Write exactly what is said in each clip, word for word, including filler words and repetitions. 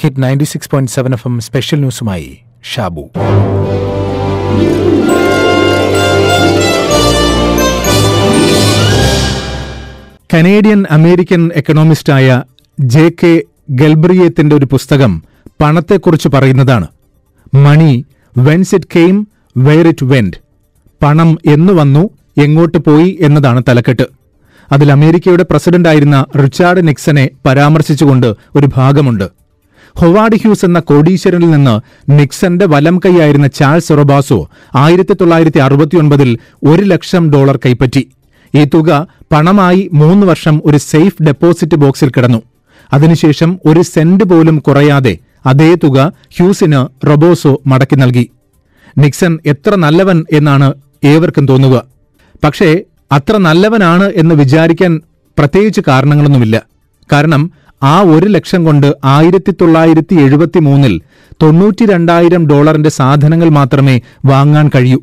Hit ninety six point seven F M special ന്യൂസുമായി Shabu. Canadian American എക്കണോമിസ്റ്റായ J K ഗൽബ്രിയത്തിന്റെ ഒരു പുസ്തകം പണത്തെക്കുറിച്ച് പറയുന്നതാണ്. Money, whence it came, where it went. പണം എന്നു വന്നു, എങ്ങോട്ട് പോയി എന്നതാണ് തലക്കെട്ട്. അതിൽ അമേരിക്കയുടെ പ്രസിഡന്റായിരുന്ന റിച്ചാർഡ് നിക്സനെ പരാമർശിച്ചുകൊണ്ട് ഒരു ഭാഗമുണ്ട്. ഹൊവാർഡ് ഹ്യൂസ് എന്ന കോടീശ്വരനിൽ നിന്ന് നിക്സന്റെ വലം കൈയായിരുന്ന ചാൾസ് റൊബാസോ ആയിരത്തി തൊള്ളായിരത്തി അറുപത്തിയൊൻപതിൽ ഒരു ലക്ഷം ഡോളർ കൈപ്പറ്റി. ഈ തുക പണമായി മൂന്ന് വർഷം ഒരു സേഫ് ഡെപ്പോസിറ്റ് ബോക്സിൽ കിടന്നു. അതിനുശേഷം ഒരു സെന്റ് പോലും കുറയാതെ അതേ തുക ഹ്യൂസിന് റൊബോസോ മടക്കി നൽകി. നിക്സൺ എത്ര നല്ലവൻ എന്നാണ് ഏവർക്കും തോന്നുക. പക്ഷേ അത്ര നല്ലവനാണ് എന്ന് വിചാരിക്കാൻ പ്രത്യേകിച്ച് കാരണങ്ങളൊന്നുമില്ല. കാരണം ആ ഒരു ലക്ഷം കൊണ്ട് ആയിരത്തി തൊള്ളായിരത്തി എഴുപത്തി മൂന്നിൽ തൊണ്ണൂറ്റി രണ്ടായിരം ഡോളറിന്റെ സാധനങ്ങൾ മാത്രമേ വാങ്ങാൻ കഴിയൂ.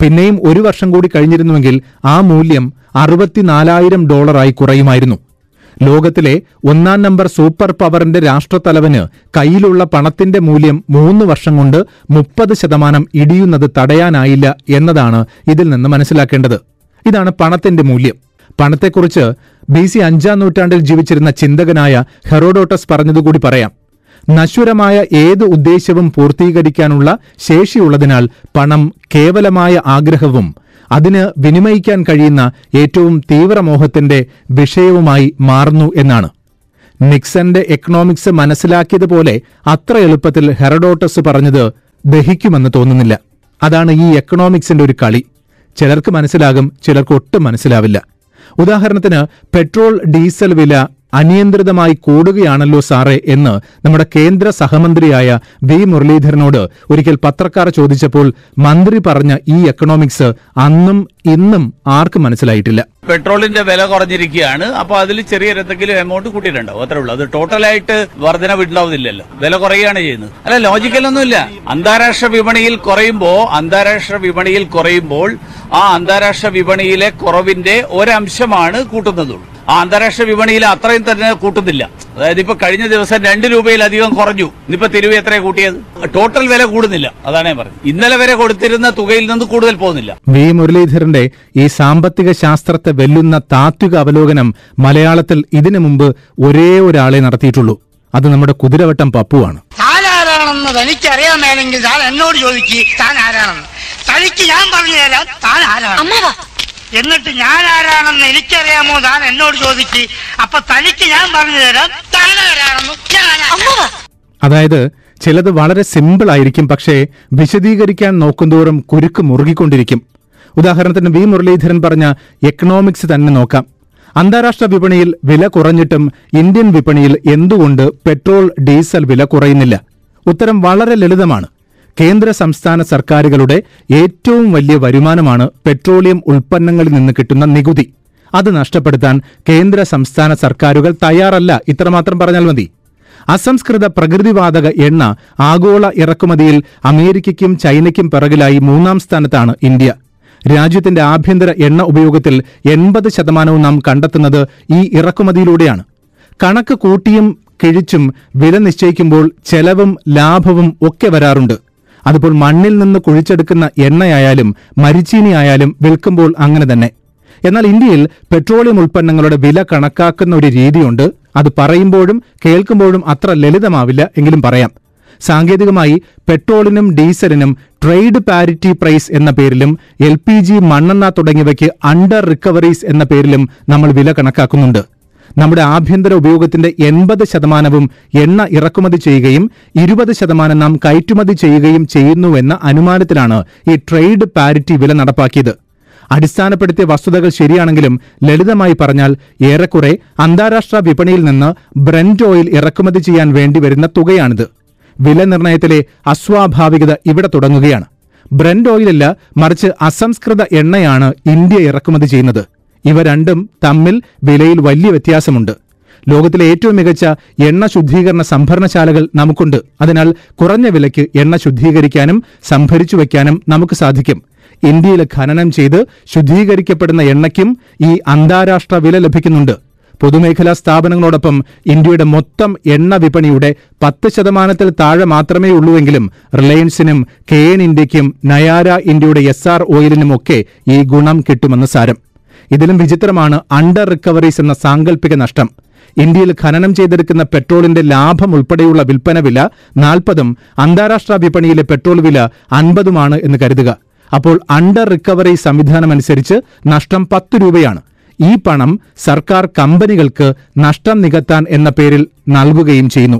പിന്നെയും ഒരു വർഷം കൂടി കഴിഞ്ഞിരുന്നുവെങ്കിൽ ആ മൂല്യം അറുപത്തിനാലായിരം ഡോളറായി കുറയുമായിരുന്നു. ലോകത്തിലെ ഒന്നാം നമ്പർ സൂപ്പർ പവറിന്റെ രാഷ്ട്രത്തലവന് കയ്യിലുള്ള പണത്തിന്റെ മൂല്യം മൂന്ന് വർഷം കൊണ്ട് മുപ്പത് ശതമാനം ഇടിയുന്നത് തടയാനായില്ല എന്നതാണ് ഇതിൽ നിന്ന് മനസ്സിലാക്കേണ്ടത്. ഇതാണ് പണത്തിന്റെ മൂല്യം. പണത്തെക്കുറിച്ച് ബി സി അഞ്ചാം നൂറ്റാണ്ടിൽ ജീവിച്ചിരുന്ന ചിന്തകനായ ഹെറോഡോട്ടസ് പറഞ്ഞതുകൂടി പറയാം. നശ്വരമായ ഏത് ഉദ്ദേശ്യവും പൂർത്തീകരിക്കാനുള്ള ശേഷിയുള്ളതിനാൽ പണം കേവലമായ ആഗ്രഹവും അതിന് വിനിമയിക്കാൻ കഴിയുന്ന ഏറ്റവും തീവ്രമോഹത്തിന്റെ വിഷയവുമായി മാറുന്നു എന്നാണ്. നിക്സന്റെ എക്കണോമിക്സ് മനസ്സിലാക്കിയതുപോലെ അത്ര എളുപ്പത്തിൽ ഹെറഡോട്ടസ് പറഞ്ഞത് ദഹിക്കുമെന്ന് തോന്നുന്നില്ല. അതാണ് ഈ എക്കണോമിക്സിന്റെ ഒരു കളി. ചിലർക്ക് മനസ്സിലാകും, ചിലർക്ക് ഒട്ടും മനസ്സിലാവില്ല. ഉദാഹരണത്തിന്, പെട്രോൾ ഡീസൽ വില അനിയന്ത്രിതമായി കൂടുകയാണല്ലോ സാറേ എന്ന് നമ്മുടെ കേന്ദ്ര സഹമന്ത്രിയായ വി മുരളീധരനോട് ഒരിക്കൽ പത്രക്കാർ ചോദിച്ചപ്പോൾ മന്ത്രി പറഞ്ഞ ഈ എക്കണോമിക്സ് അന്നും ഇന്നും ആർക്കും മനസ്സിലായിട്ടില്ല. പെട്രോളിന്റെ വില കുറഞ്ഞിരിക്കുകയാണ്, അപ്പൊ അതിൽ ചെറിയ എന്തെങ്കിലും എമൗണ്ട് കൂട്ടിയിട്ടുണ്ടാവും, അത്രേ ഉള്ളൂ. അത് ടോട്ടലായിട്ട് വർധനവുണ്ടാവുന്നില്ലല്ലോ, വില കുറയുകയാണ് ചെയ്യുന്നത്. അല്ല, ലോജിക്കലൊന്നുമില്ല. അന്താരാഷ്ട്ര വിപണിയിൽ കുറയുമ്പോ അന്താരാഷ്ട്ര വിപണിയിൽ കുറയുമ്പോൾ ആ അന്താരാഷ്ട്ര വിപണിയിലെ കുറവിന്റെ ഒരംശമാണ് കൂട്ടുന്നതുള്ളൂ. ആ അന്താരാഷ്ട്ര വിപണിയിൽ അത്രയും തന്നെ കൂട്ടുന്നില്ല. അതായത് ഇപ്പൊ കഴിഞ്ഞ ദിവസം രണ്ട് രൂപയിലധികം കുറഞ്ഞു, ഇന്നിപ്പോ തിരുവി എത്ര കൂട്ടിയത്? ടോട്ടൽ വില കൂടുന്നില്ല. അതാണ് ഞാൻ പറഞ്ഞത്, ഇന്നലെ വരെ കൊടുത്തിരുന്ന തുകയിൽ നിന്ന് കൂടുതൽ പോകുന്നില്ല. വി മുരളീധരന്റെ ഈ സാമ്പത്തിക ശാസ്ത്രത്തെ വെല്ലുന്ന താത്വിക അവലോകനം മലയാളത്തിൽ ഇതിനു മുമ്പ് ഒരേ ഒരാളെ നടത്തിയിട്ടുള്ളൂ. അത് നമ്മുടെ കുതിരവട്ടം പപ്പുവാണ്. എനിക്കറിയാമേലെങ്കിൽ താൻ എന്നോട് ചോദിക്കും താൻ ആരാണെന്ന്. തനിക്ക് ഞാൻ പറഞ്ഞു തരാം താൻ ആരാണ്. എന്നിട്ട് ഞാൻ ആരാണെന്ന് എനിക്കറിയാമോ, താൻ എന്നോട് ചോദിക്ക്, അപ്പൊ തനിക്ക് ഞാൻ പറഞ്ഞു തരാം താൻ ആരാണെന്ന്. അതായത് ചിലത് വളരെ സിമ്പിൾ ആയിരിക്കും, പക്ഷേ വിശദീകരിക്കാൻ നോക്കുന്തോറും കുരുക്ക് മുറുകിക്കൊണ്ടിരിക്കും. ഉദാഹരണത്തിന് വി മുരളീധരൻ പറഞ്ഞ എക്കണോമിക്സ് തന്നെ നോക്കാം. അന്താരാഷ്ട്ര വിപണിയിൽ വില കുറഞ്ഞിട്ടും ഇന്ത്യൻ വിപണിയിൽ എന്തുകൊണ്ട് പെട്രോൾ ഡീസൽ വില കുറയുന്നില്ല? ഉത്തരം വളരെ ലളിതമാണ്. കേന്ദ്ര സംസ്ഥാന സർക്കാരുകളുടെ ഏറ്റവും വലിയ വരുമാനമാണ് പെട്രോളിയം ഉൽപ്പന്നങ്ങളിൽ നിന്ന് കിട്ടുന്ന നികുതി. അത് നഷ്ടപ്പെടുത്താൻ കേന്ദ്ര സംസ്ഥാന സർക്കാരുകൾ തയ്യാറല്ല. ഇത്രമാത്രം പറഞ്ഞാൽ മതി. അസംസ്കൃത പ്രകൃതിവാതക എണ്ണ ആഗോള ഇറക്കുമതിയിൽ അമേരിക്കയ്ക്കും ചൈനയ്ക്കും പിറകിലായി മൂന്നാം സ്ഥാനത്താണ് ഇന്ത്യ. രാജ്യത്തിന്റെ ആഭ്യന്തര എണ്ണ ഉപയോഗത്തിൽ എൺപത് ശതമാനവും നാം കണ്ടെത്തുന്നത് ഈ ഇറക്കുമതിയിലൂടെയാണ്. കണക്ക് കൂട്ടിയും കിഴിച്ചും വില നിശ്ചയിക്കുമ്പോൾ ചെലവും ലാഭവും ഒക്കെ വരാറുണ്ട്. അതിപ്പോൾ മണ്ണിൽ നിന്ന് കുഴിച്ചെടുക്കുന്ന എണ്ണയായാലും മരിച്ചീനിയായാലും വിൽക്കുമ്പോൾ അങ്ങനെ തന്നെ. എന്നാൽ ഇന്ത്യയിൽ പെട്രോളിയം ഉൽപ്പന്നങ്ങളുടെ വില കണക്കാക്കുന്ന ഒരു രീതിയുണ്ട്. അത് പറയുമ്പോഴും കേൾക്കുമ്പോഴും അത്ര ലളിതമാവില്ല, എങ്കിലും പറയാം. സാങ്കേതികമായി പെട്രോളിനും ഡീസലിനും ട്രേഡ് പാരിറ്റി പ്രൈസ് എന്ന പേരിലും എൽ പി ജി, മണ്ണെണ്ണ തുടങ്ങിയവയ്ക്ക് അണ്ടർ റിക്കവറീസ് എന്ന പേരിലും നമ്മൾ വില കണക്കാക്കുന്നുണ്ട്. നമ്മുടെ ആഭ്യന്തര ഉപയോഗത്തിന്റെ എൺപത് ശതമാനവും എണ്ണ ഇറക്കുമതി ചെയ്യുകയും ഇരുപത് ശതമാനം നാം കയറ്റുമതി ചെയ്യുകയും ചെയ്യുന്നുവെന്ന അനുമാനത്തിലാണ് ഈ ട്രേഡ് പാരിറ്റി വില നടപ്പാക്കിയത്. അടിസ്ഥാനപ്പെടുത്തിയ വസ്തുതകൾ ശരിയാണെങ്കിലും ലളിതമായി പറഞ്ഞാൽ ഏറെക്കുറെ അന്താരാഷ്ട്ര വിപണിയിൽ നിന്ന് ബ്രെന്റ് ഓയിൽ ഇറക്കുമതി ചെയ്യാൻ വേണ്ടി വരുന്ന തുകയാണിത്. വില നിർണയത്തിലെ അസ്വാഭാവികത ഇവിടെ തുടങ്ങുകയാണ്. ബ്രെന്റ് ഓയിലല്ല, മറിച്ച് അസംസ്കൃത എണ്ണയാണ് ഇന്ത്യ ഇറക്കുമതി ചെയ്യുന്നത്. ഇവ രണ്ടും തമ്മിൽ വിലയിൽ വലിയ വ്യത്യാസമുണ്ട്. ലോകത്തിലെ ഏറ്റവും മികച്ച എണ്ണ ശുദ്ധീകരണ സംഭരണശാലകൾ നമുക്കുണ്ട്. അതിനാൽ കുറഞ്ഞ വിലയ്ക്ക് എണ്ണ ശുദ്ധീകരിക്കാനും സംഭരിച്ചു വയ്ക്കാനും നമുക്ക് സാധിക്കും. ഇന്ത്യയിൽ ഖനനം ചെയ്ത് ശുദ്ധീകരിക്കപ്പെടുന്ന എണ്ണയ്ക്കും ഈ അന്താരാഷ്ട്ര വില ലഭിക്കുന്നുണ്ട്. പൊതുമേഖലാ സ്ഥാപനങ്ങളോടൊപ്പം ഇന്ത്യയുടെ മൊത്തം എണ്ണ വിപണിയുടെ പത്ത് ശതമാനത്തിൽ താഴെ മാത്രമേ ഉള്ളൂവെങ്കിലും റിലയൻസിനും കെയ്ൻ ഇന്ത്യയ്ക്കും നയാര ഇന്ത്യയുടെ എസ് ആർ ഓയിലിനുമൊക്കെ ഈ ഗുണം കിട്ടുമെന്ന് സാരം. ഇതിലും വിചിത്രമാണ് അണ്ടർ റിക്കവറീസ് എന്ന സാങ്കല്പിക നഷ്ടം. ഇന്ത്യയിൽ ഖനനം ചെയ്തെടുക്കുന്ന പെട്രോളിന്റെ ലാഭം ഉൾപ്പെടെയുള്ള വിൽപ്പന വില നാൽപ്പതും അന്താരാഷ്ട്ര വിപണിയിലെ പെട്രോൾ വില അൻപതുമാണ് എന്ന് കരുതുക. അപ്പോൾ അണ്ടർ റിക്കവറി സംവിധാനമനുസരിച്ച് നഷ്ടം പത്ത് രൂപയാണ്. ഈ പണം സർക്കാർ കമ്പനികൾക്ക് നഷ്ടം നികത്താൻ എന്ന പേരിൽ നൽകുകയും ചെയ്യുന്നു.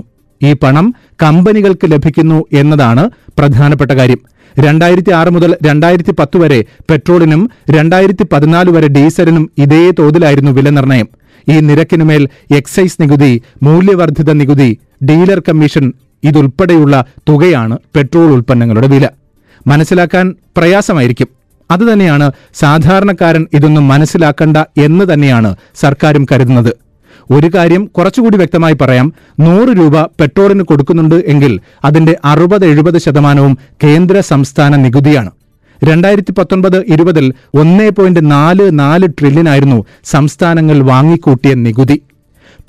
ഈ പണം കമ്പനികൾക്ക് ലഭിക്കുന്നു എന്നതാണ് പ്രധാനപ്പെട്ട കാര്യം. രണ്ടായിരത്തി ആറ് മുതൽ രണ്ടായിരത്തി പത്ത് വരെ പെട്രോളിനും രണ്ടായിരത്തി പതിനാല് വരെ ഡീസലിനും ഇതേ തോതിലായിരുന്നു വില നിർണ്ണയം. ഈ നിരക്കിനുമേൽ എക്സൈസ് നികുതി, മൂല്യവർദ്ധിത നികുതി, ഡീലർ കമ്മീഷൻ ഇതുൾപ്പെടെയുള്ള തുകയാണ് പെട്രോൾ ഉൽപ്പന്നങ്ങളുടെ വില. മനസ്സിലാക്കാൻ പ്രയാസമായിരിക്കും. അതുതന്നെയാണ് സാധാരണക്കാരൻ ഇതൊന്നും മനസ്സിലാക്കണ്ട എന്ന് തന്നെയാണ് സർക്കാരും കരുതുന്നത്. ഒരു കാര്യം കുറച്ചുകൂടി വ്യക്തമായി പറയാം. നൂറ് രൂപ പെട്രോളിന് കൊടുക്കുന്നുണ്ട് എങ്കിൽ അതിന്റെ അറുപത് എഴുപത് ശതമാനവും കേന്ദ്ര സംസ്ഥാന നികുതിയാണ്. രണ്ടായിരത്തി പത്തൊൻപത് ഇരുപതിൽ ഒന്നേ പോയിന്റ് നാല് നാല് ട്രില്യനായിരുന്നു സംസ്ഥാനങ്ങൾ വാങ്ങിക്കൂട്ടിയ നികുതി.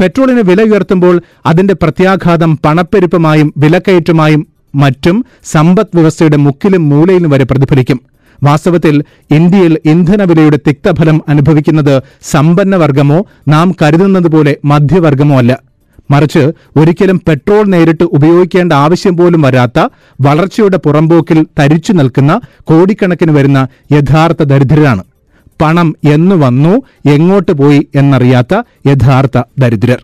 പെട്രോളിന് വില ഉയർത്തുമ്പോൾ അതിന്റെ പ്രത്യാഘാതം പണപ്പെരുപ്പമായും വിലക്കയറ്റമായും മറ്റും സമ്പദ് വ്യവസ്ഥയുടെ മുക്കിലും മൂലയിലും വരെ പ്രതിഫലിക്കും. വാസ്തവത്തിൽ ഇന്ത്യയിൽ ഇന്ധനവിലയുടെ തിക്തഫലം അനുഭവിക്കുന്നത് സമ്പന്നവർഗമോ നാം കരുതുന്നത് പോലെ മധ്യവർഗമോ അല്ല. മറിച്ച് ഒരിക്കലും പെട്രോൾ നേരിട്ട് ഉപയോഗിക്കേണ്ട ആവശ്യം പോലും വരാത്ത, വളർച്ചയുടെ പുറമ്പോക്കിൽ തരിച്ചു നിൽക്കുന്ന കോടിക്കണക്കിന് വരുന്ന യഥാർത്ഥ ദരിദ്രരാണ്. പണം എന്നു വന്നു എങ്ങോട്ട് പോയി എന്നറിയാത്ത യഥാർത്ഥ ദരിദ്രർ.